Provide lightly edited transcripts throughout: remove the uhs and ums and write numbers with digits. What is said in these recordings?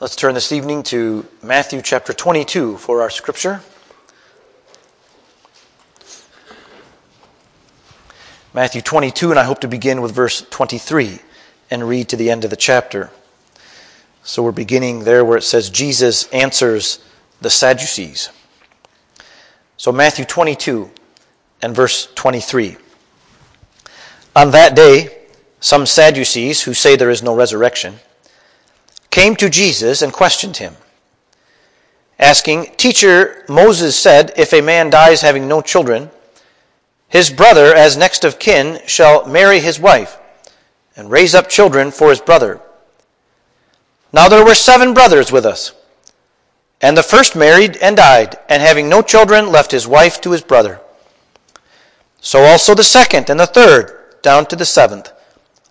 Let's turn this evening to Matthew chapter 22 for our scripture. Matthew 22, and I hope to begin with verse 23 and read to the end of the chapter. So we're beginning there where it says, Jesus answers the Sadducees. So Matthew 22 and verse 23. On that day, some Sadducees, who say there is no resurrection, came to Jesus and questioned him, asking, Teacher, Moses said, if a man dies having no children, his brother, as next of kin, shall marry his wife and raise up children for his brother. Now there were 7 brothers with us, and the first married and died, and having no children, left his wife to his brother. So also the second and the third, down to the 7th.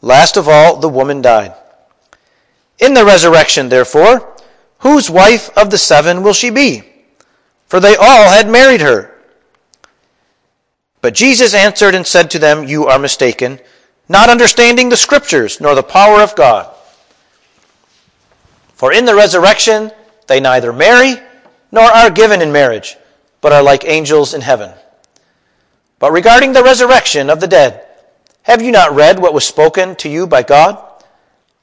Last of all, the woman died. In the resurrection, therefore, whose wife of the 7 will she be? For they all had married her. But Jesus answered and said to them, You are mistaken, not understanding the Scriptures, nor the power of God. For in the resurrection they neither marry, nor are given in marriage, but are like angels in heaven. But regarding the resurrection of the dead, have you not read what was spoken to you by God?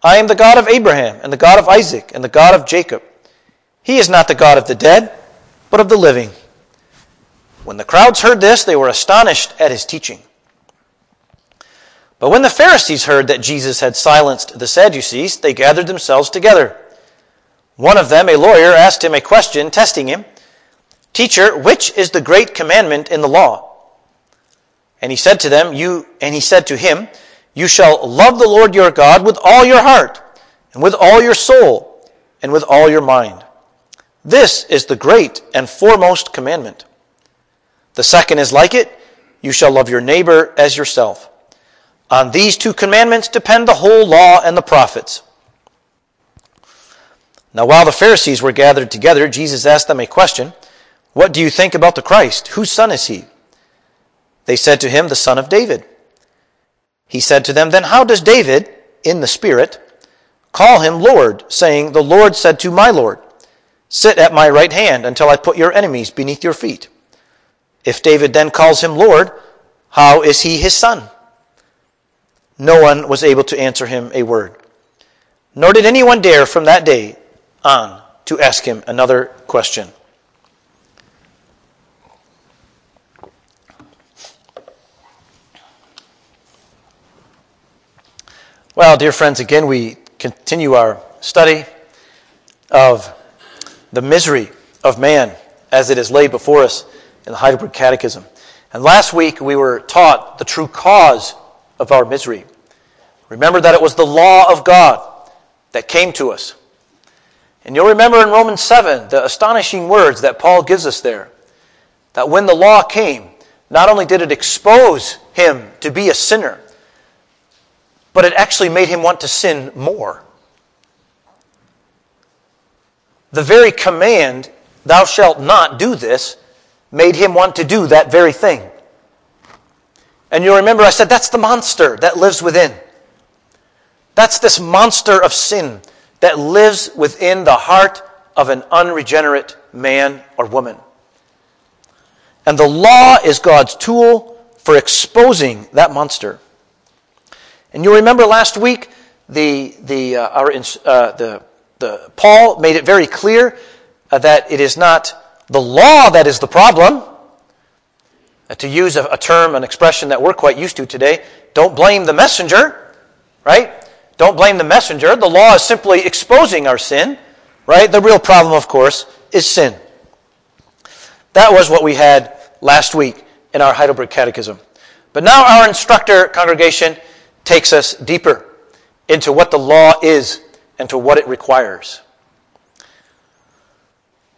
I am the God of Abraham, and the God of Isaac, and the God of Jacob. He is not the God of the dead, but of the living. When the crowds heard this, they were astonished at his teaching. But when the Pharisees heard that Jesus had silenced the Sadducees, they gathered themselves together. One of them, a lawyer, asked him a question, testing him, Teacher, which is the great commandment in the law? And he said to him, You shall love the Lord your God with all your heart, and with all your soul, and with all your mind. This is the great and foremost commandment. The second is like it, you shall love your neighbor as yourself. On these 2 commandments depend the whole law and the prophets. Now while the Pharisees were gathered together, Jesus asked them a question, What do you think about the Christ? Whose son is he? They said to him, The son of David. He said to them, Then how does David, in the Spirit, call him Lord, saying, The Lord said to my Lord, Sit at my right hand until I put your enemies beneath your feet. If David then calls him Lord, how is he his son? No one was able to answer him a word. Nor did anyone dare from that day on to ask him another question. Well, dear friends, again, we continue our study of the misery of man as it is laid before us in the Heidelberg Catechism. And last week, we were taught the true cause of our misery. Remember that it was the law of God that came to us. And you'll remember in Romans 7, the astonishing words that Paul gives us there, that when the law came, not only did it expose him to be a sinner, but it actually made him want to sin more. The very command, thou shalt not do this, made him want to do that very thing. And you'll remember I said, that's the monster that lives within. That's this monster of sin that lives within the heart of an unregenerate man or woman. And the law is God's tool for exposing that monster. And you'll remember last week, Paul made it very clear that it is not the law that is the problem. To use a term, an expression that we're quite used to today, don't blame the messenger, right? Don't blame the messenger. The law is simply exposing our sin, right? The real problem, of course, is sin. That was what we had last week in our Heidelberg Catechism. But now our instructor, congregation, takes us deeper into what the law is and to what it requires.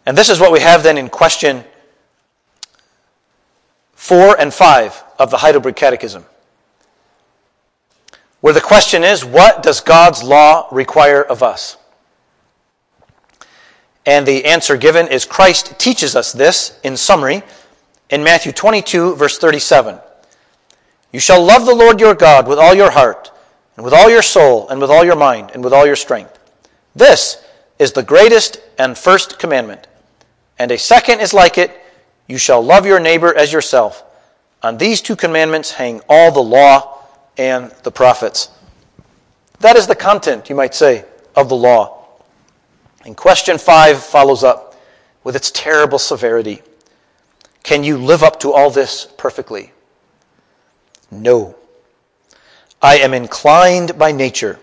And this is what we have then in question 4 and 5 of the Heidelberg Catechism, where the question is, what does God's law require of us? And the answer given is Christ teaches us this, in summary, in Matthew 22, verse 37. You shall love the Lord your God with all your heart, and with all your soul, and with all your mind, and with all your strength. This is the greatest and first commandment. And a second is like it, you shall love your neighbor as yourself. On these two commandments hang all the law and the prophets. That is the content, you might say, of the law. And question 5 follows up with its terrible severity. Can you live up to all this perfectly? No. I am inclined by nature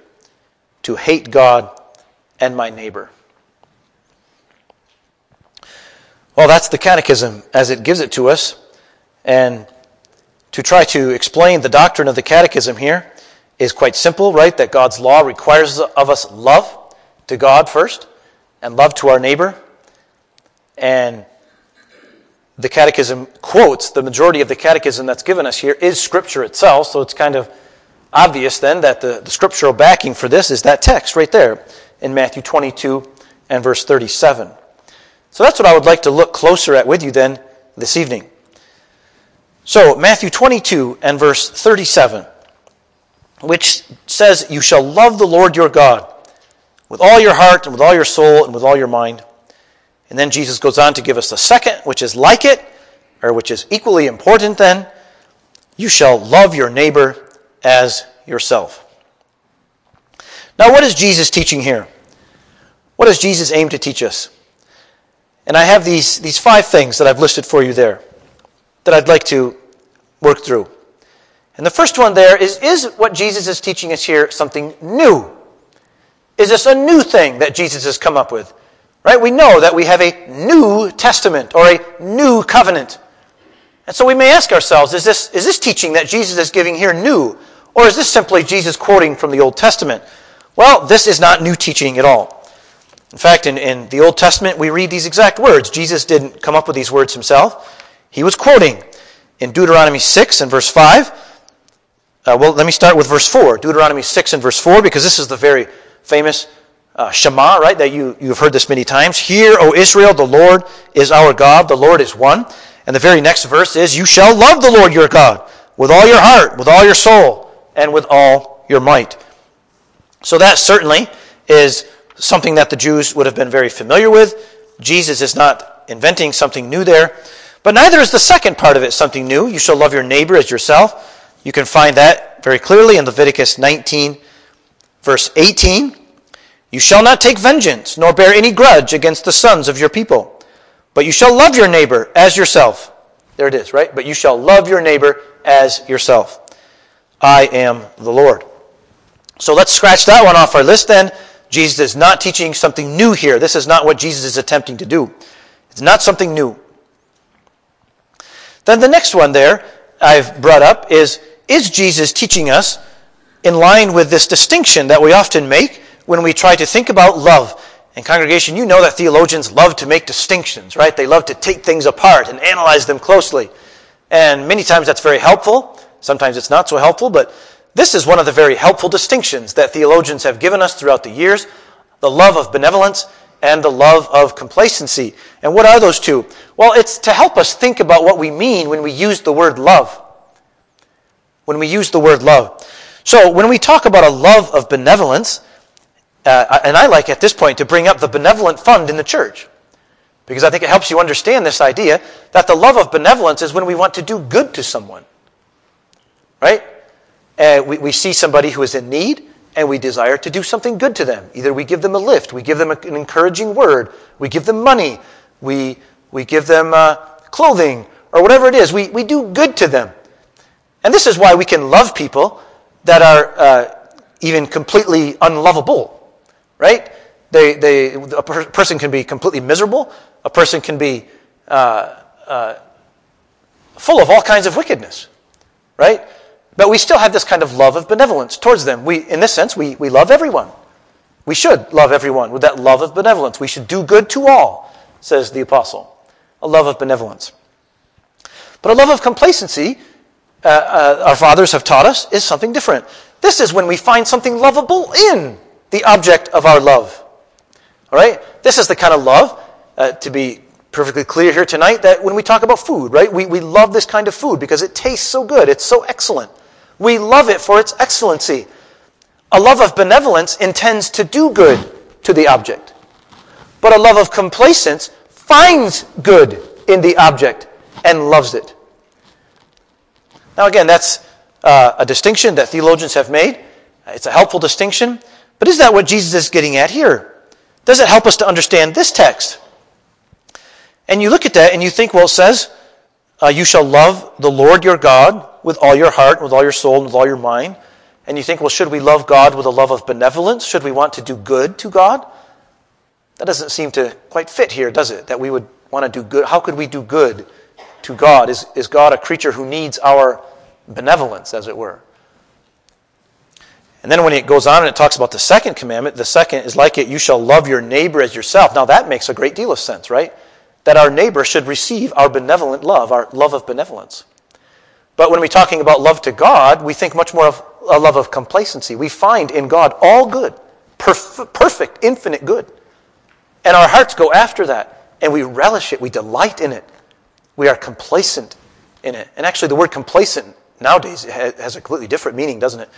to hate God and my neighbor. Well, that's the Catechism as it gives it to us. And to try to explain the doctrine of the Catechism here is quite simple, right? That God's law requires of us love to God first and love to our neighbor. And the Catechism quotes, the majority of the Catechism that's given us here is Scripture itself, so it's kind of obvious then that the scriptural backing for this is that text right there in Matthew 22 and verse 37. So that's what I would like to look closer at with you then this evening. So Matthew 22 and verse 37, which says, you shall love the Lord your God with all your heart and with all your soul and with all your mind. And then Jesus goes on to give us the second, which is like it, or which is equally important then. You shall love your neighbor as yourself. Now, what is Jesus teaching here? What does Jesus aim to teach us? And I have these 5 things that I've listed for you there that I'd like to work through. And the first one there is what Jesus is teaching us here something new? Is this a new thing that Jesus has come up with? Right? We know that we have a new testament or a new covenant. And so we may ask ourselves, is this teaching that Jesus is giving here new? Or is this simply Jesus quoting from the Old Testament? Well, this is not new teaching at all. In fact, in the Old Testament, we read these exact words. Jesus didn't come up with these words himself. He was quoting in Deuteronomy 6 and verse 5. Let me start with verse 4. Deuteronomy 6 and verse 4, because this is the very famous Shema, right? That you've heard this many times. Hear, O Israel, the Lord is our God, the Lord is one. And the very next verse is, you shall love the Lord your God with all your heart, with all your soul, and with all your might. So that certainly is something that the Jews would have been very familiar with. Jesus is not inventing something new there. But neither is the second part of it something new. You shall love your neighbor as yourself. You can find that very clearly in Leviticus 19, verse 18. You shall not take vengeance, nor bear any grudge against the sons of your people. But you shall love your neighbor as yourself. There it is, right? But you shall love your neighbor as yourself. I am the Lord. So let's scratch that one off our list then. Jesus is not teaching something new here. This is not what Jesus is attempting to do. It's not something new. Then the next one there I've brought up is Jesus teaching us in line with this distinction that we often make when we try to think about love? And congregation, you know that theologians love to make distinctions, right? They love to take things apart and analyze them closely. And many times that's very helpful. Sometimes it's not so helpful, but this is one of the very helpful distinctions that theologians have given us throughout the years, the love of benevolence and the love of complacency. And what are those two? Well, it's to help us think about what we mean when we use the word love. When we use the word love. So when we talk about a love of benevolence, and I like at this point to bring up the benevolent fund in the church, because I think it helps you understand this idea that the love of benevolence is when we want to do good to someone, right? We see somebody who is in need and we desire to do something good to them. Either we give them a lift, we give them an encouraging word, we give them money, we give them clothing, or whatever it is. We do good to them. And this is why we can love people that are even completely unlovable. Right? A person can be completely miserable. A person can be full of all kinds of wickedness. Right? But we still have this kind of love of benevolence towards them. In this sense, we love everyone. We should love everyone with that love of benevolence. We should do good to all, says the apostle. A love of benevolence. But a love of complacency, our fathers have taught us, is something different. This is when we find something lovable in the object of our love. All right? This is the kind of love, to be perfectly clear here tonight, that when we talk about food, right? We love this kind of food because it tastes so good. It's so excellent. We love it for its excellency. A love of benevolence intends to do good to the object. but a love of complacence finds good in the object and loves it. Now again, that's a distinction that theologians have made. It's a helpful distinction. But is that what Jesus is getting at here? Does it help us to understand this text? And you look at that and you think, well, it says, you shall love the Lord your God with all your heart, with all your soul, and with all your mind. And you think, well, should we love God with a love of benevolence? Should we want to do good to God? That doesn't seem to quite fit here, does it? That we would want to do good. How could we do good to God? Is God a creature who needs our benevolence, as it were? And then when it goes on and it talks about the second commandment, the second is like it, you shall love your neighbor as yourself. Now that makes a great deal of sense, right? That our neighbor should receive our benevolent love, our love of benevolence. But when we're talking about love to God, we think much more of a love of complacency. We find in God all good, perfect, infinite good. And our hearts go after that, and we relish it, we delight in it. We are complacent in it. And actually the word complacent nowadays has a completely different meaning, doesn't it?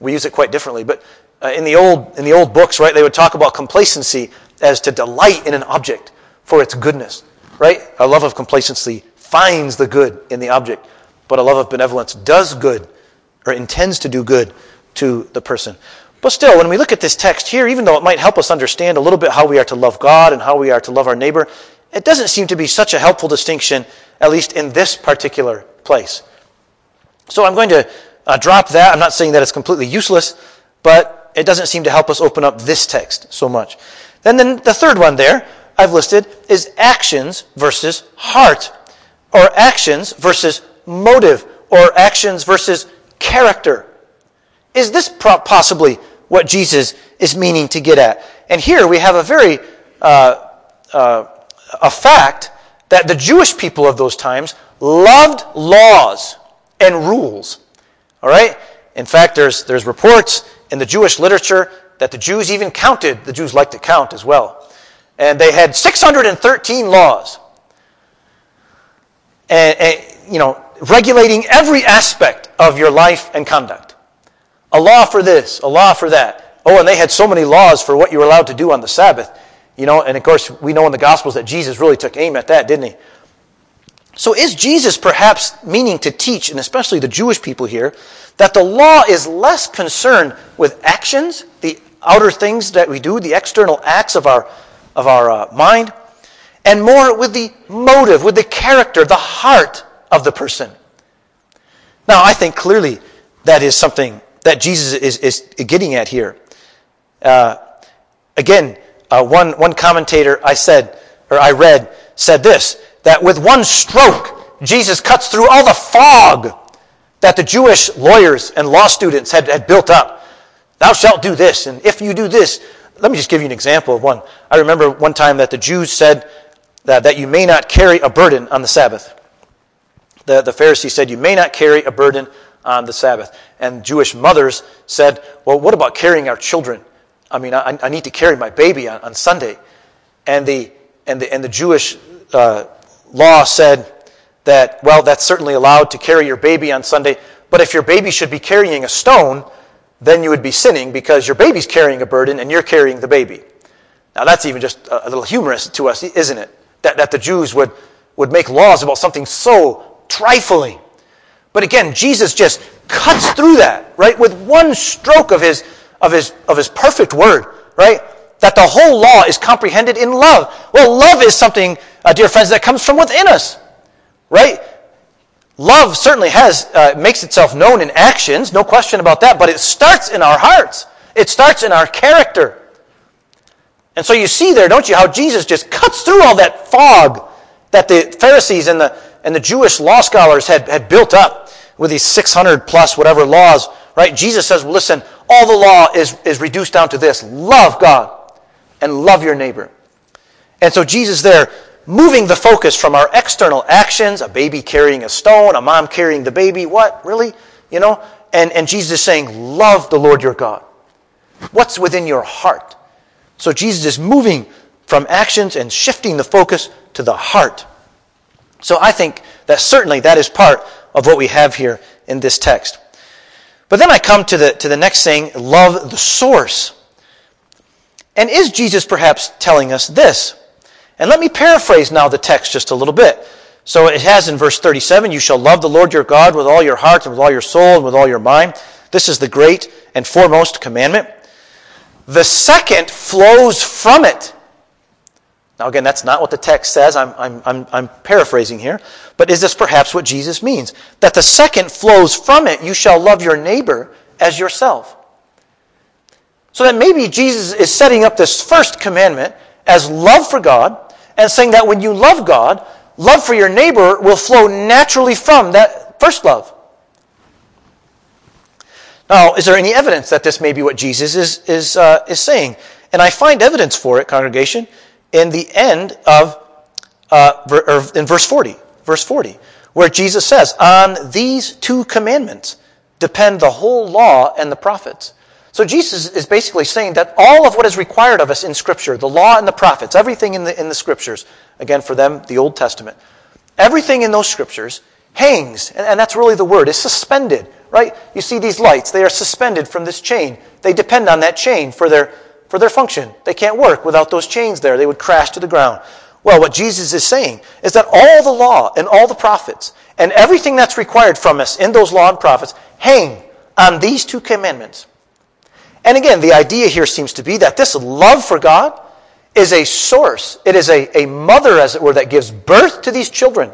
We use it quite differently, but in the old books, right, they would talk about complacency as to delight in an object for its goodness, right? A love of complacency finds the good in the object, but a love of benevolence does good or intends to do good to the person. But still, when we look at this text here, even though it might help us understand a little bit how we are to love God and how we are to love our neighbor, it doesn't seem to be such a helpful distinction, at least in this particular place. So I'm going to drop that. I'm not saying that it's completely useless, but it doesn't seem to help us open up this text so much. Then the third one there I've listed is actions versus heart, or actions versus motive, or actions versus character. Is this possibly what Jesus is meaning to get at? And here we have a very a fact that the Jewish people of those times loved laws and rules. All right? In fact, there's reports in the Jewish literature that the Jews even counted. The Jews like to count as well. And they had 613 laws. And you know, regulating every aspect of your life and conduct. A law for this, a law for that. Oh, and they had so many laws for what you were allowed to do on the Sabbath. You know, and of course, we know in the Gospels that Jesus really took aim at that, didn't he? So is Jesus perhaps meaning to teach, and especially the Jewish people here, that the law is less concerned with actions, the outer things that we do, the external acts of our mind, and more with the motive, with the character, the heart of the person? Now, I think clearly that is something that Jesus is getting at here. One commentator I read said this, that with one stroke, Jesus cuts through all the fog that the Jewish lawyers and law students had built up. Thou shalt do this, and if you do this. Let me just give you an example of one. I remember one time that the Jews said that you may not carry a burden on the Sabbath. The Pharisees said, you may not carry a burden on the Sabbath. And Jewish mothers said, well, what about carrying our children? I mean, I need to carry my baby on Sunday. And the Jewish law said that, well, that's certainly allowed to carry your baby on Sunday, but if your baby should be carrying a stone, then you would be sinning because your baby's carrying a burden and you're carrying the baby. Now that's even just a little humorous to us, isn't it? That the Jews would make laws about something so trifling. But again, Jesus just cuts through that, right? With one stroke of his perfect word, right? That the whole law is comprehended in love. Well, love is something, dear friends, that comes from within us, right? Love certainly makes itself known in actions, no question about that, but it starts in our hearts. It starts in our character. And so you see there, don't you, how Jesus just cuts through all that fog that the Pharisees and the Jewish law scholars had built up with these 600 plus whatever laws, right? Jesus says, well, listen, all the law is reduced down to this. Love God and love your neighbor. And so Jesus there, moving the focus from our external actions, a baby carrying a stone, a mom carrying the baby, what, really? You know? And Jesus is saying, love the Lord your God. What's within your heart? So Jesus is moving from actions and shifting the focus to the heart. So I think that certainly that is part of what we have here in this text. But then I come to the next thing, love the source. And is Jesus perhaps telling us this? And let me paraphrase now the text just a little bit. So it has in verse 37, you shall love the Lord your God with all your heart and with all your soul and with all your mind. This is the great and foremost commandment. The second flows from it. Now again, that's not what the text says. I'm paraphrasing here. But is this perhaps what Jesus means? That the second flows from it. You shall love your neighbor as yourself. So that maybe Jesus is setting up this first commandment as love for God and saying that when you love God, love for your neighbor will flow naturally from that first love. Now, is there any evidence that this may be what Jesus is saying? And I find evidence for it, congregation, in the end of, in verse 40, where Jesus says, on these two commandments depend the whole law and the prophets. So Jesus is basically saying that all of what is required of us in Scripture, the law and the prophets, everything in the Scriptures, again for them, the Old Testament, everything in those Scriptures hangs, and that's really the word, is suspended, right? You see these lights, they are suspended from this chain. They depend on that chain for their function. They can't work without those chains there. They would crash to the ground. Well, what Jesus is saying is that all the law and all the prophets and everything that's required from us in those law and prophets hang on these two commandments. And again, the idea here seems to be that this love for God is a source. It is a mother, as it were, that gives birth to these children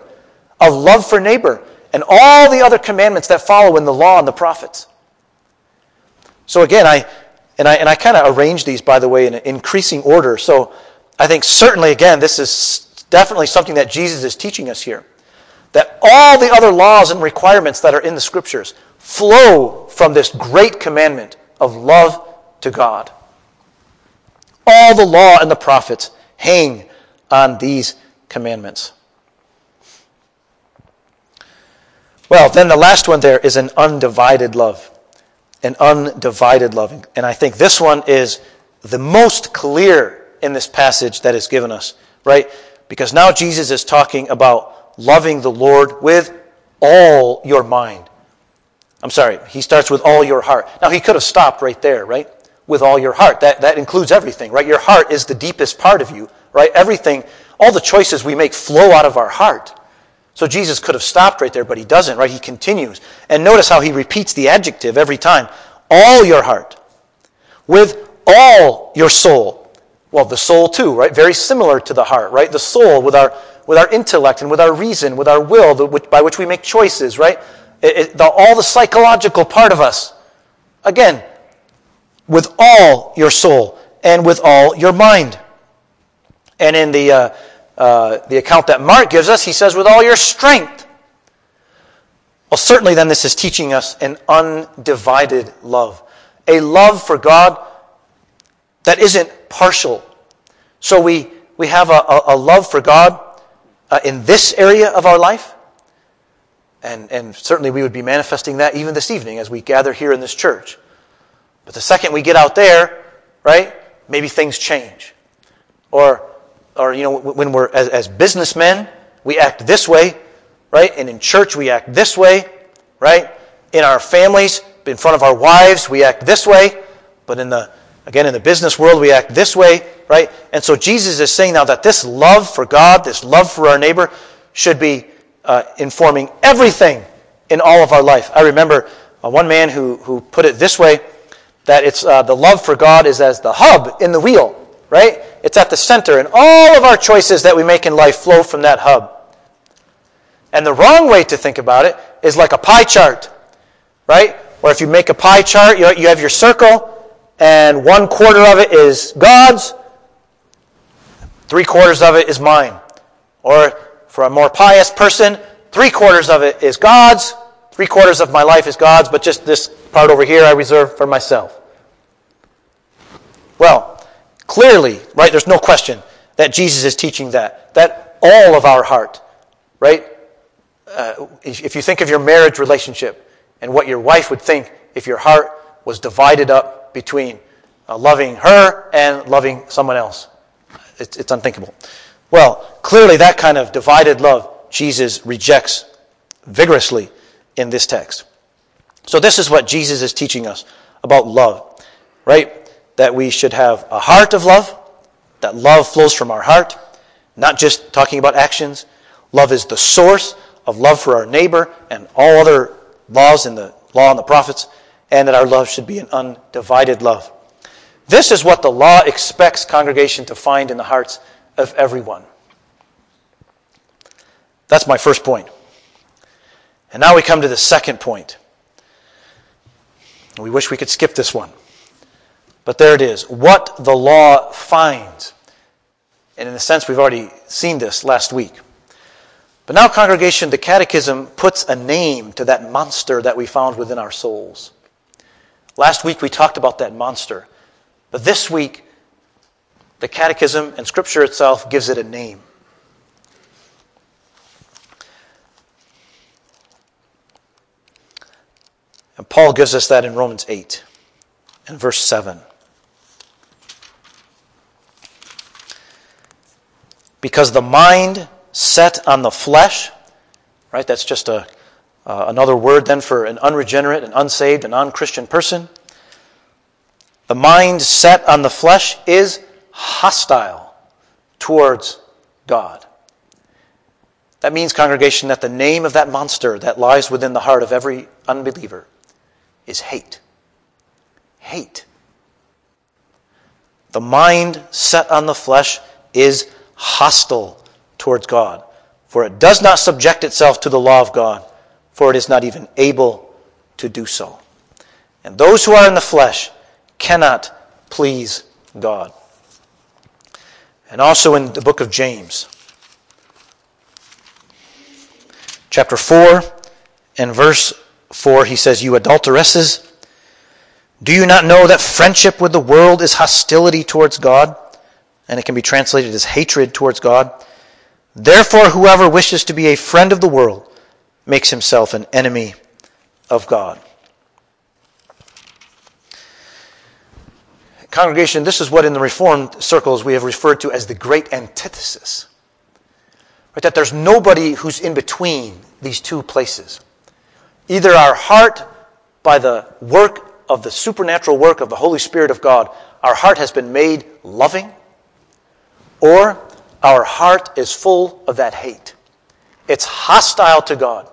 of love for neighbor and all the other commandments that follow in the law and the prophets. So again, I kind of arranged these, by the way, in an increasing order. So I think certainly, again, this is definitely something that Jesus is teaching us here. That all the other laws and requirements that are in the Scriptures flow from this great commandment of love to God. All the law and the prophets hang on these commandments. Well, then the last one there is an undivided love. An undivided love. And I think this one is the most clear in this passage that is given us, right? Because now Jesus is talking about loving the Lord with all your mind. I'm sorry, he starts with all your heart. Now, he could have stopped right there, right? With all your heart. That includes everything, right? Your heart is the deepest part of you, right? Everything, all the choices we make flow out of our heart. So Jesus could have stopped right there, but he doesn't, right? He continues. And notice how he repeats the adjective every time. All your heart. With all your soul. Well, the soul too, right? Very similar to the heart, right? The soul with our intellect and with our reason, with our will, by which we make choices, right? All the psychological part of us. Again, with all your soul and with all your mind. And in the account that Mark gives us, he says, with all your strength. Well, certainly then this is teaching us an undivided love. A love for God that isn't partial. So we have a love for God in this area of our life. And certainly we would be manifesting that even this evening as we gather here in this church. But the second we get out there, right, maybe things change. Or you know, when we're as businessmen, we act this way, right? And in church, we act this way, right? In our families, in front of our wives, we act this way. But in the business world, we act this way, right? And so Jesus is saying now that this love for God, this love for our neighbor, should be informing everything in all of our life. I remember one man who put it this way, that it's the love for God is as the hub in the wheel, right? It's at the center, and all of our choices that we make in life flow from that hub. And the wrong way to think about it is like a pie chart, right? Or if you make a pie chart, you have your circle, and 1/4 of it is God's, 3/4 of it is mine. Or for a more pious person, 3/4 of it is God's, 3/4 of my life is God's, but just this part over here I reserve for myself. Well, clearly, right, there's no question that Jesus is teaching that all of our heart, right? If you think of your marriage relationship and what your wife would think if your heart was divided up between loving her and loving someone else, it's unthinkable. Well, clearly that kind of divided love Jesus rejects vigorously in this text. So this is what Jesus is teaching us about love, right? that we should have a heart of love, that love flows from our heart, not just talking about actions. Love is the source of love for our neighbor and all other laws in the law and the prophets, and that our love should be an undivided love. This is what the law expects congregation to find in the hearts of everyone. That's my first point. And now we come to the second point. We wish we could skip this one. But there it is. What the law finds. And in a sense, we've already seen this last week. But now, congregation, the Catechism puts a name to that monster that we found within our souls. Last week, we talked about that monster. But this week, the Catechism and Scripture itself gives it a name. And Paul gives us that in Romans 8 and verse 7. Because the mind set on the flesh, right? That's just another word then for an unregenerate and unsaved and non-Christian person. The mind set on the flesh is hostile towards God. That means, congregation, that the name of that monster that lies within the heart of every unbeliever is hate. Hate. The mind set on the flesh is hostile towards God, for it does not subject itself to the law of God, for it is not even able to do so. And those who are in the flesh cannot please God. And also in the book of James, chapter 4 and verse 4, he says, "You adulteresses, do you not know that friendship with the world is hostility towards God?" And it can be translated as hatred towards God. "Therefore, whoever wishes to be a friend of the world makes himself an enemy of God." Congregation, this is what in the Reformed circles we have referred to as the great antithesis. Right? That there's nobody who's in between these two places. Either our heart, by the work of the supernatural work of the Holy Spirit of God, our heart has been made loving, or our heart is full of that hate. It's hostile to God.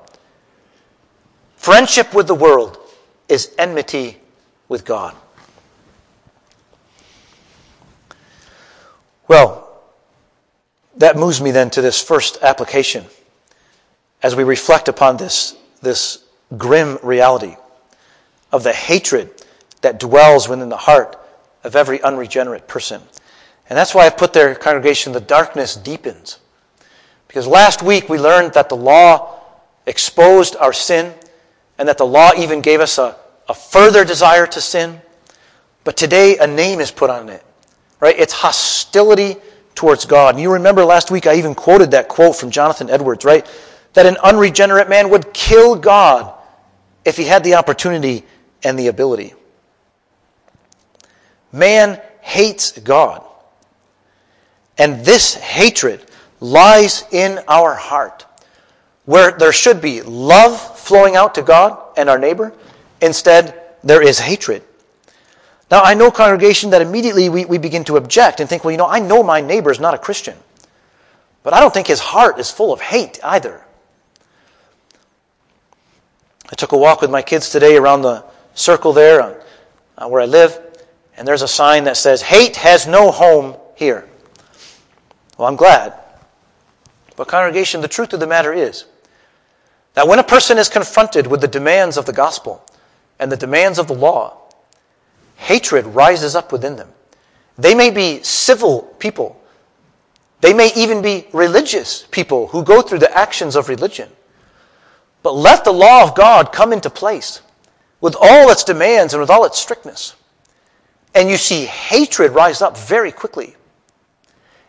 Friendship with the world is enmity with God. Well, that moves me then to this first application as we reflect upon this grim reality of the hatred that dwells within the heart of every unregenerate person. And that's why I put there, congregation, the darkness deepens. Because last week we learned that the law exposed our sin and that the law even gave us a further desire to sin. But today a name is put on it, right? It's hostility towards God. And you remember last week I even quoted that quote from Jonathan Edwards, right? That an unregenerate man would kill God if he had the opportunity and the ability. Man hates God. And this hatred lies in our heart, where there should be love flowing out to God and our neighbor. Instead, there is hatred. Now, I know, congregation, that immediately we begin to object and think, well, you know, I know my neighbor is not a Christian, but I don't think his heart is full of hate either. I took a walk with my kids today around the circle there where I live, and there's a sign that says, "Hate has no home here." Well, I'm glad. But congregation, the truth of the matter is that when a person is confronted with the demands of the gospel and the demands of the law, hatred rises up within them. They may be civil people. They may even be religious people who go through the actions of religion. But let the law of God come into place with all its demands and with all its strictness. And you see hatred rise up very quickly.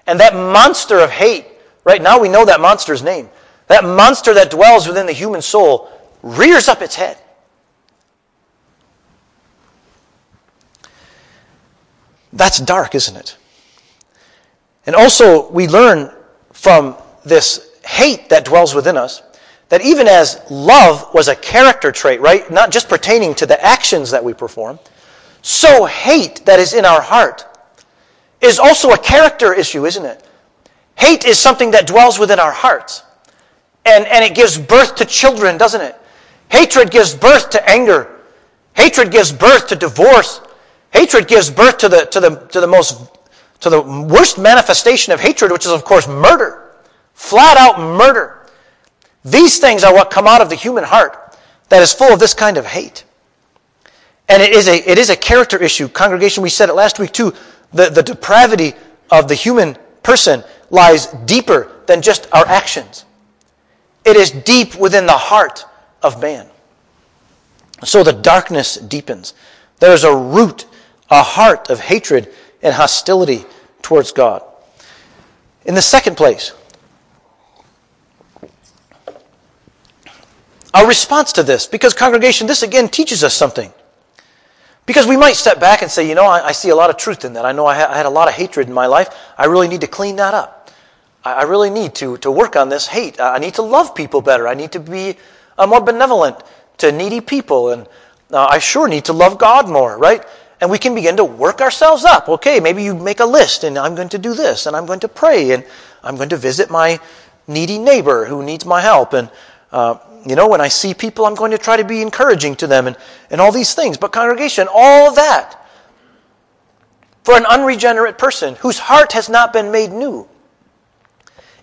And that monster of hate, right now we know that monster's name, that monster that dwells within the human soul rears up its head. That's dark, isn't it? And also we learn from this hate that dwells within us that even as love was a character trait, right, not just pertaining to the actions that we perform, So hate that is in our heart is also a character issue, isn't it? Hate is something that dwells within our hearts. And it gives birth to children, doesn't it? Hatred gives birth to anger. Hatred gives birth to divorce. Hatred gives birth to the worst manifestation of hatred, which is, of course, murder. Flat out murder. These things are what come out of the human heart that is full of this kind of hate. And it is a character issue. Congregation, we said it last week too, the depravity of the human person lies deeper than just our actions. It is deep within the heart of man. So the darkness deepens. There is a root, a heart of hatred and hostility towards God. In the second place, our response to this, because congregation, this again teaches us something. Because we might step back and say, you know, I see a lot of truth in that. I know I had a lot of hatred in my life. I really need to clean that up. I really need to work on this hate. I need to love people better. I need to be more benevolent to needy people. And I sure need to love God more, right? And we can begin to work ourselves up. Okay, maybe you make a list, and I'm going to do this, and I'm going to pray, and I'm going to visit my needy neighbor who needs my help. And you know, when I see people, I'm going to try to be encouraging to them and all these things. But congregation, all that for an unregenerate person whose heart has not been made new,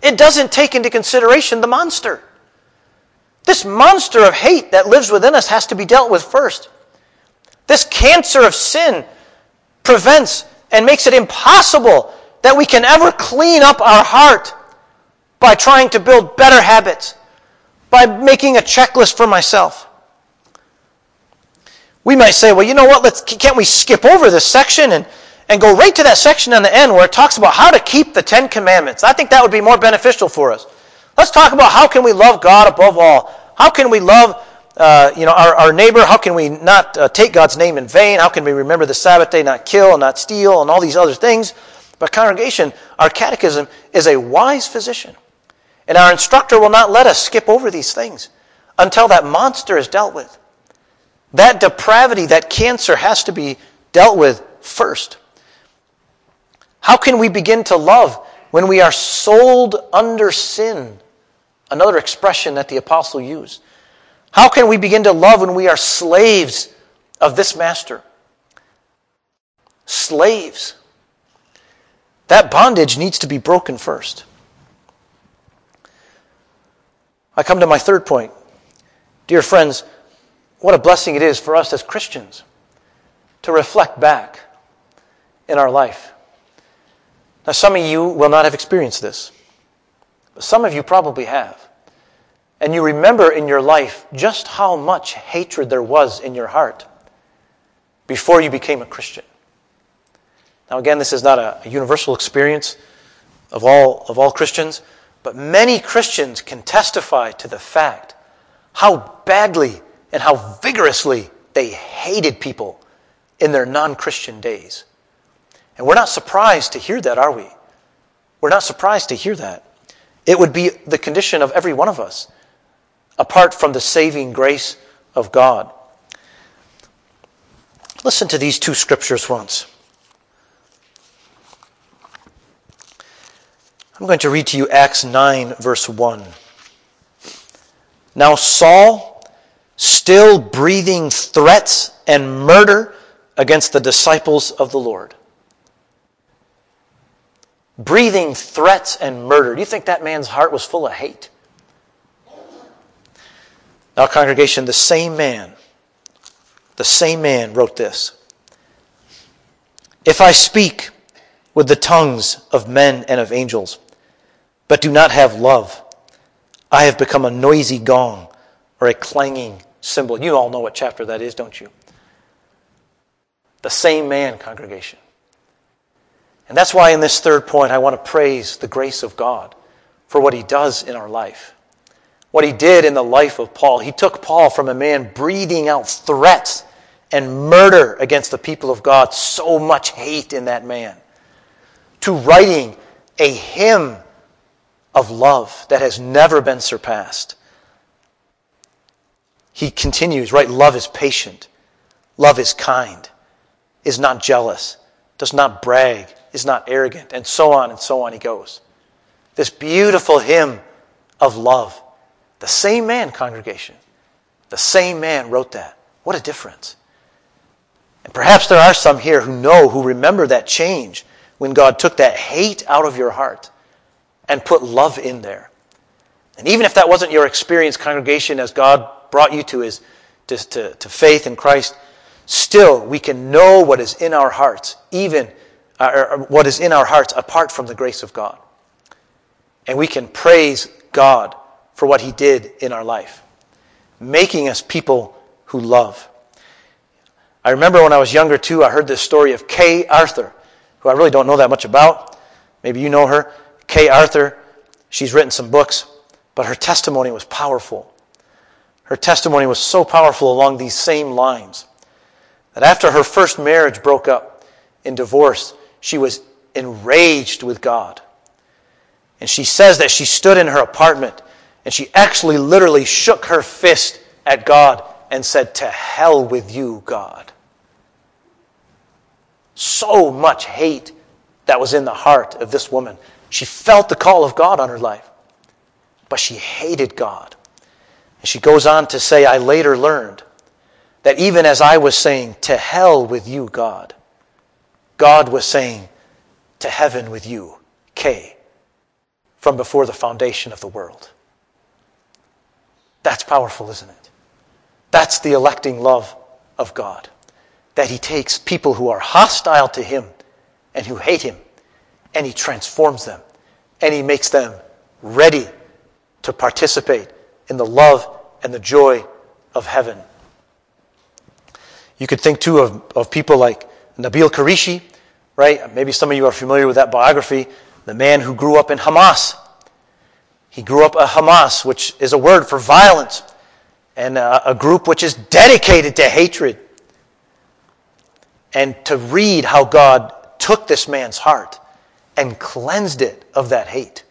it doesn't take into consideration the monster. This monster of hate that lives within us has to be dealt with first. This cancer of sin prevents and makes it impossible that we can ever clean up our heart by trying to build better habits, by making a checklist for myself. We might say, well, you know what, can't we skip over this section and go right to that section on the end where it talks about how to keep the 10 commandments? I think that would be more beneficial for us. Let's talk about how can we love God above all. How can we love our neighbor? How can we not take God's name in vain? How can we remember the Sabbath day, not kill and not steal and all these other things? But congregation, our catechism is a wise physician. And our instructor will not let us skip over these things until that monster is dealt with. That depravity, that cancer has to be dealt with first. How can we begin to love when we are sold under sin? Another expression that the apostle used. How can we begin to love when we are slaves of this master? Slaves. That bondage needs to be broken first. I come to my third point. Dear friends, what a blessing it is for us as Christians to reflect back in our life. Now, some of you will not have experienced this, but some of you probably have. And you remember in your life just how much hatred there was in your heart before you became a Christian. Now, again, this is not a universal experience of all Christians, but many Christians can testify to the fact how badly and how vigorously they hated people in their non-Christian days. And we're not surprised to hear that, are we? We're not surprised to hear that. It would be the condition of every one of us, apart from the saving grace of God. Listen to these two scriptures once. I'm going to read to you Acts 9, verse 1. Now Saul, still breathing threats and murder against the disciples of the Lord. Breathing threats and murder. Do you think that man's heart was full of hate? Now, congregation, the same man wrote this. If I speak with the tongues of men and of angels, but do not have love, I have become a noisy gong or a clanging cymbal. You all know what chapter that is, don't you? The same man, congregation. And that's why in this third point, I want to praise the grace of God for what He does in our life. What He did in the life of Paul. He took Paul from a man breathing out threats and murder against the people of God, so much hate in that man, to writing a hymn of love that has never been surpassed. He continues, right? Love is patient. Love is kind. is not jealous, does not brag, is not arrogant, and so on he goes. This beautiful hymn of love. The same man, congregation. The same man wrote that. What a difference. And perhaps there are some here who remember that change when God took that hate out of your heart and put love in there. And even if that wasn't your experience, congregation, as God brought you to faith in Christ, still we can know what is in our hearts, what is in our hearts apart from the grace of God. And we can praise God for what He did in our life, making us people who love. I remember when I was younger too, I heard this story of Kay Arthur, who I really don't know that much about. Maybe you know her. Kay Arthur, she's written some books, but her testimony was powerful. Her testimony was so powerful along these same lines that after her first marriage broke up in divorce, she was enraged with God. And she says that she stood in her apartment and she actually literally shook her fist at God and said, "To hell with you, God." So much hate that was in the heart of this woman. She felt the call of God on her life, but she hated God. And she goes on to say, "I later learned that even as I was saying, 'To hell with you, God,' God was saying, 'To heaven with you, Kay, from before the foundation of the world.'" That's powerful, isn't it? That's the electing love of God, that He takes people who are hostile to Him and who hate Him, and He transforms them, and He makes them ready to participate in the love and the joy of heaven. You could think too of people like Nabil Qureshi, right? Maybe some of you are familiar with that biography. The man who grew up in Hamas. He grew up a Hamas, which is a word for violence, and a group which is dedicated to hatred. And to read how God took this man's heart and cleansed it of that hate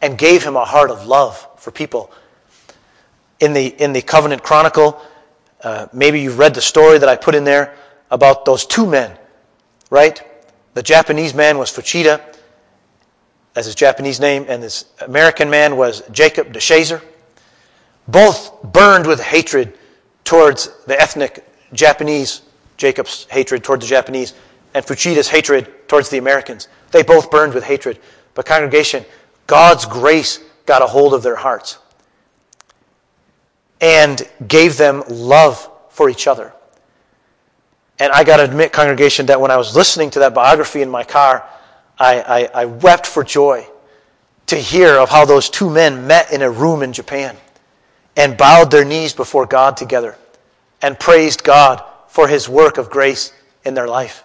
and gave him a heart of love for people. In the Covenant Chronicle, maybe you've read the story that I put in there about those two men, right? The Japanese man was Fuchida, as his Japanese name, and this American man was Jacob DeShazer. Both burned with hatred towards the ethnic Japanese, Jacob's hatred towards the Japanese, and Fuchida's hatred towards the Americans. They both burned with hatred. But congregation, God's grace got a hold of their hearts and gave them love for each other. And I got to admit, congregation, that when I was listening to that biography in my car, I wept for joy to hear of how those two men met in a room in Japan and bowed their knees before God together and praised God for His work of grace in their life.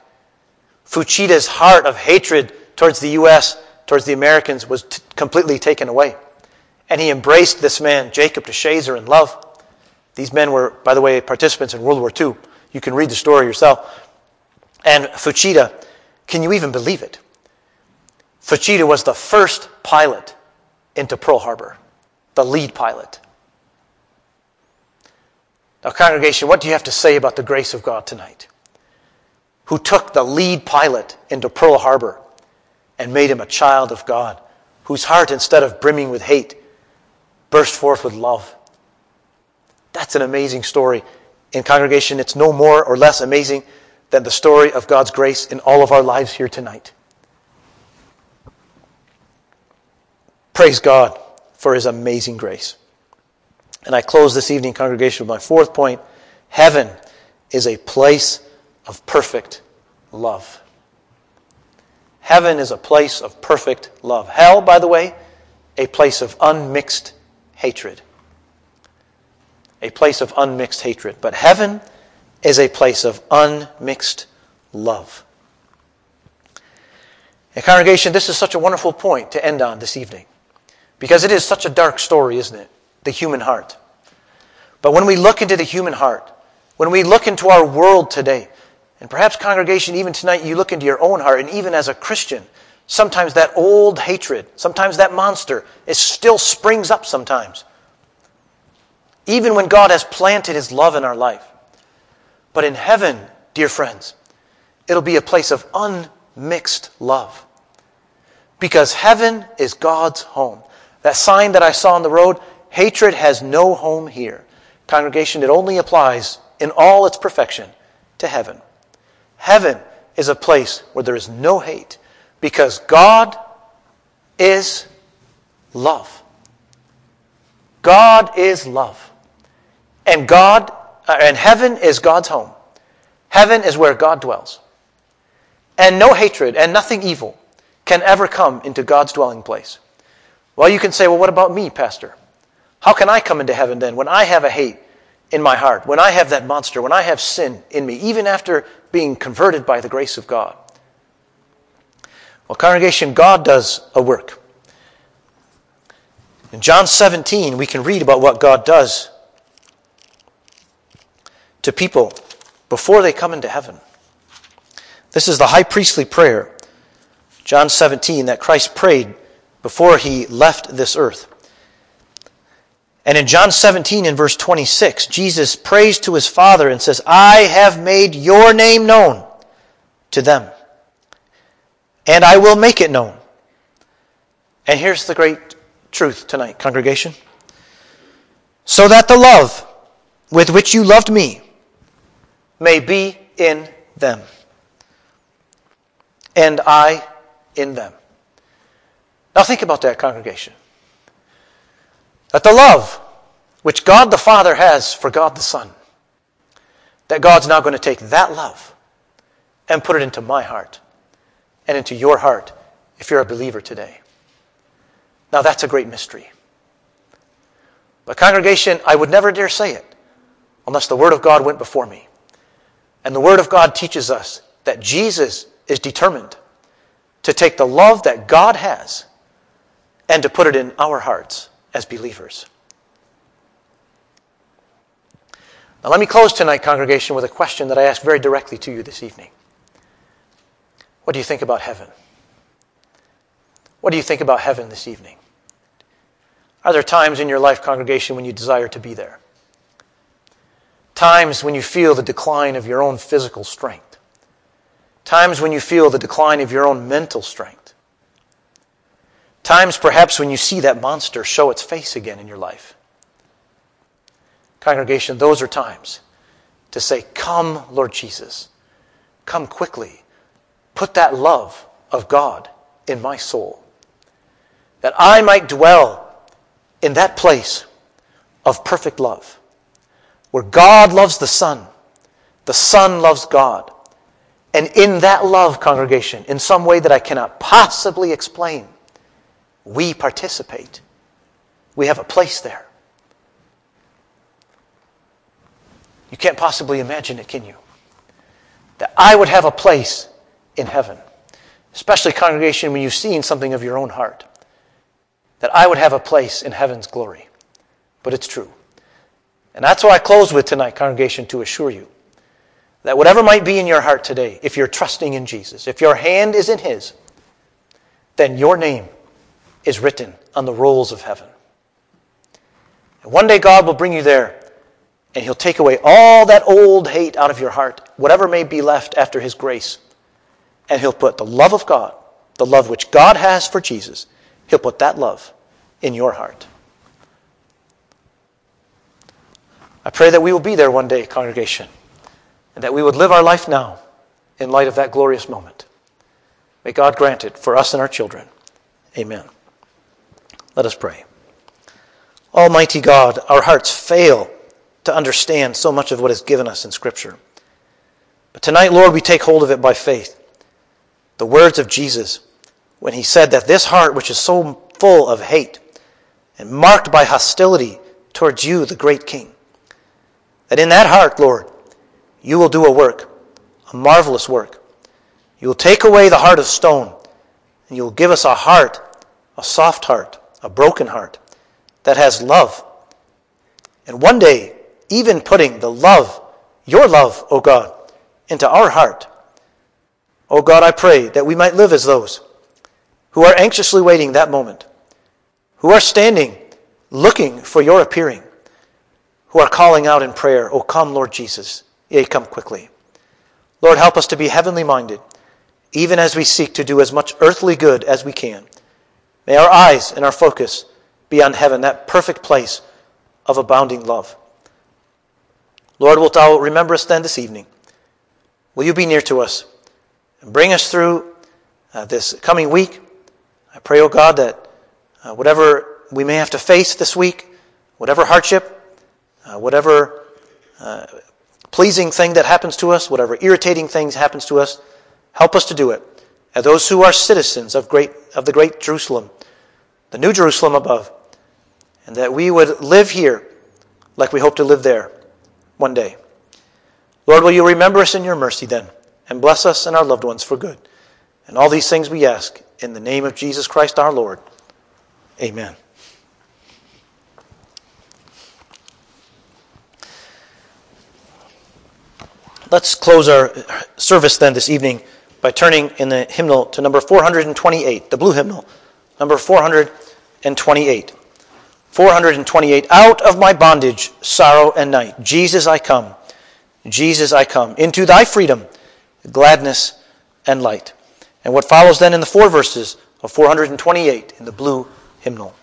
Fuchida's heart of hatred towards the U.S., towards the Americans, was completely taken away. And he embraced this man, Jacob DeShazer, in love. These men were, by the way, participants in World War II. You can read the story yourself. And Fuchida, can you even believe it? Fuchida was the first pilot into Pearl Harbor, the lead pilot. Now, congregation, what do you have to say about the grace of God tonight? Who took the lead pilot into Pearl Harbor and made him a child of God, whose heart, instead of brimming with hate, burst forth with love. That's an amazing story. In congregation, it's no more or less amazing than the story of God's grace in all of our lives here tonight. Praise God for His amazing grace. And I close this evening, congregation, with my fourth point. Heaven is a place of perfect love. Heaven is a place of perfect love. Hell, by the way, a place of unmixed hatred. A place of unmixed hatred. But heaven is a place of unmixed love. And congregation, this is such a wonderful point to end on this evening, because it is such a dark story, isn't it? The human heart. But when we look into the human heart, when we look into our world today, and perhaps, congregation, even tonight, you look into your own heart, and even as a Christian, sometimes that old hatred, sometimes that monster, it still springs up sometimes. Even when God has planted His love in our life. But in heaven, dear friends, It'll be a place of unmixed love. Because heaven is God's home. That sign that I saw on the road, hatred has no home here. Congregation, it only applies in all its perfection to heaven. Heaven is a place where there is no hate because God is love. God is love. And heaven is God's home. Heaven is where God dwells. And no hatred and nothing evil can ever come into God's dwelling place. Well, you can say, well, what about me, Pastor? How can I come into heaven then when I have a hate in my heart, when I have that monster, when I have sin in me, even after being converted by the grace of God? Well, congregation, God does a work. In John 17, we can read about what God does to people before they come into heaven. This is the high priestly prayer, John 17, that Christ prayed before he left this earth. And in John 17, in verse 26, Jesus prays to his Father and says, I have made your name known to them, and I will make it known. And here's the great truth tonight, congregation. So that the love with which you loved me may be in them, and I in them. Now think about that, congregation. That the love which God the Father has for God the Son, that God's now going to take that love and put it into my heart and into your heart if you're a believer today. Now that's a great mystery. But congregation, I would never dare say it unless the Word of God went before me. And the Word of God teaches us that Jesus is determined to take the love that God has and to put it in our hearts as believers. Now let me close tonight, congregation, with a question that I ask very directly to you this evening. What do you think about heaven? What do you think about heaven this evening? Are there times in your life, congregation, when you desire to be there? Times when you feel the decline of your own physical strength? Times when you feel the decline of your own mental strength? Times perhaps when you see that monster show its face again in your life? Congregation, those are times to say, come, Lord Jesus, come quickly. Put that love of God in my soul, that I might dwell in that place of perfect love, where God loves the Son loves God, and in that love, congregation, in some way that I cannot possibly explain, we participate. We have a place there. You can't possibly imagine it, can you? That I would have a place in heaven. Especially, congregation, when you've seen something of your own heart. That I would have a place in heaven's glory. But it's true. And that's what I close with tonight, congregation, to assure you that whatever might be in your heart today, if you're trusting in Jesus, if your hand is in His, then your name is written on the rolls of heaven. And one day God will bring you there, and He'll take away all that old hate out of your heart, whatever may be left after His grace, and He'll put the love of God, the love which God has for Jesus, He'll put that love in your heart. I pray that we will be there one day, congregation, and that we would live our life now in light of that glorious moment. May God grant it for us and our children. Amen. Let us pray. Almighty God, our hearts fail to understand so much of what is given us in Scripture. But tonight, Lord, we take hold of it by faith. The words of Jesus, when He said that this heart, which is so full of hate and marked by hostility towards You, the great King, that in that heart, Lord, You will do a work, a marvelous work. You will take away the heart of stone, and You will give us a heart, a soft heart, a broken heart that has love. And one day, even putting the love, Your love, O God, into our heart. O God, I pray that we might live as those who are anxiously waiting that moment, who are standing, looking for Your appearing, who are calling out in prayer, O come, Lord Jesus, yea, come quickly. Lord, help us to be heavenly minded, even as we seek to do as much earthly good as we can. May our eyes and our focus be on heaven, that perfect place of abounding love. Lord, wilt thou remember us then this evening? Will you be near to us and bring us through this coming week? I pray, O God, that whatever we may have to face this week, whatever hardship, whatever pleasing thing that happens to us, whatever irritating things happens to us, help us to do it as those who are citizens of the great Jerusalem, the new Jerusalem above, and that we would live here like we hope to live there one day. Lord, will you remember us in your mercy then, and bless us and our loved ones for good. And all these things we ask in the name of Jesus Christ our Lord. Amen. Let's close our service then this evening by turning in the hymnal to number 428, the blue hymnal, number 428. 428, out of my bondage, sorrow and night, Jesus I come, into thy freedom, gladness and light. And what follows then in the 4 verses of 428 in the blue hymnal.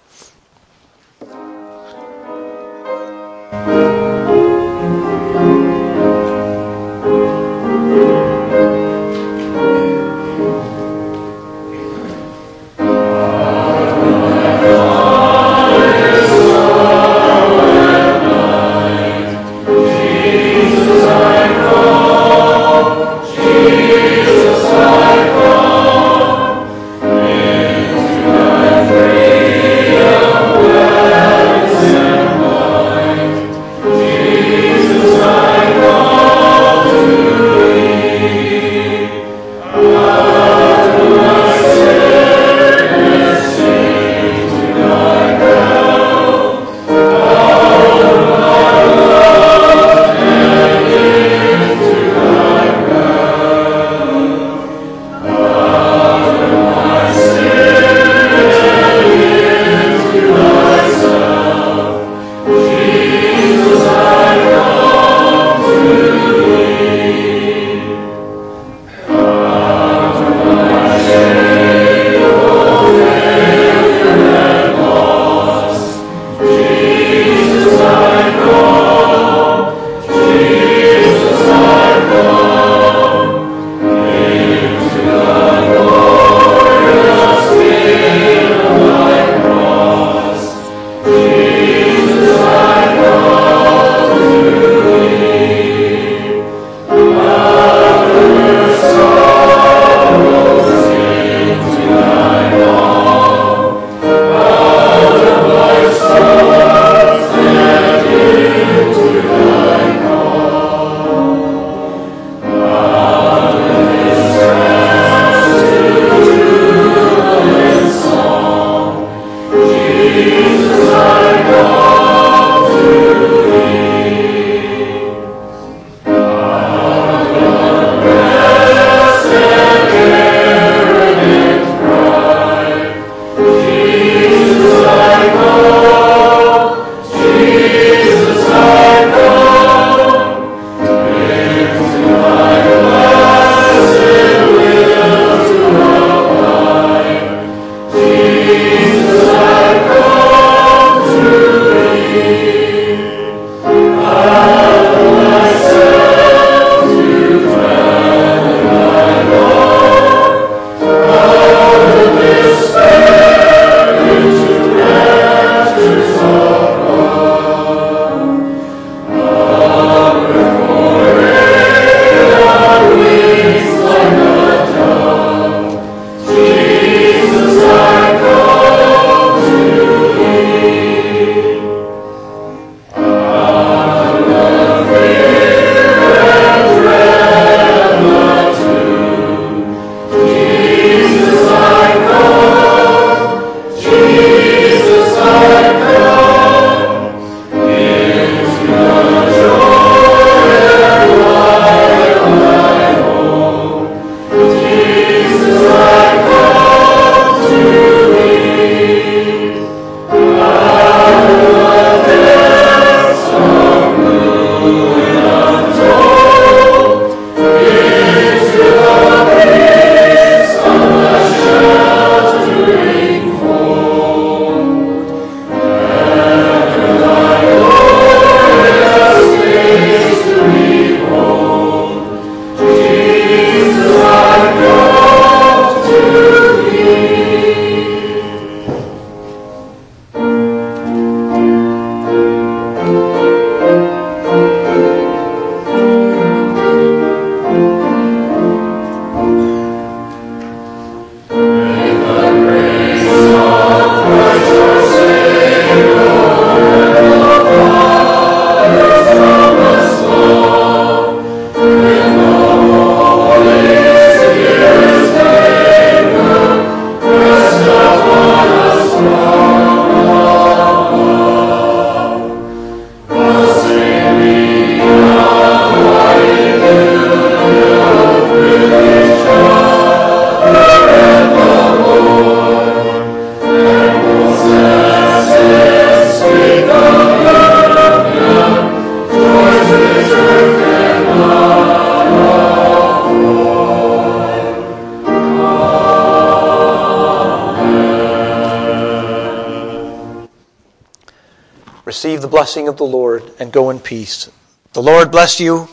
Receive the blessing of the Lord and go in peace. The Lord bless you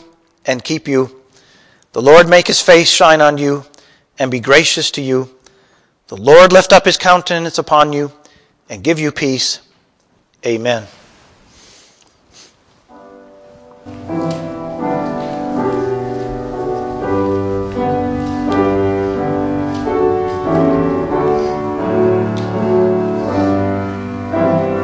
and keep you. The Lord make his face shine on you and be gracious to you. The Lord lift up his countenance upon you and give you peace. Amen.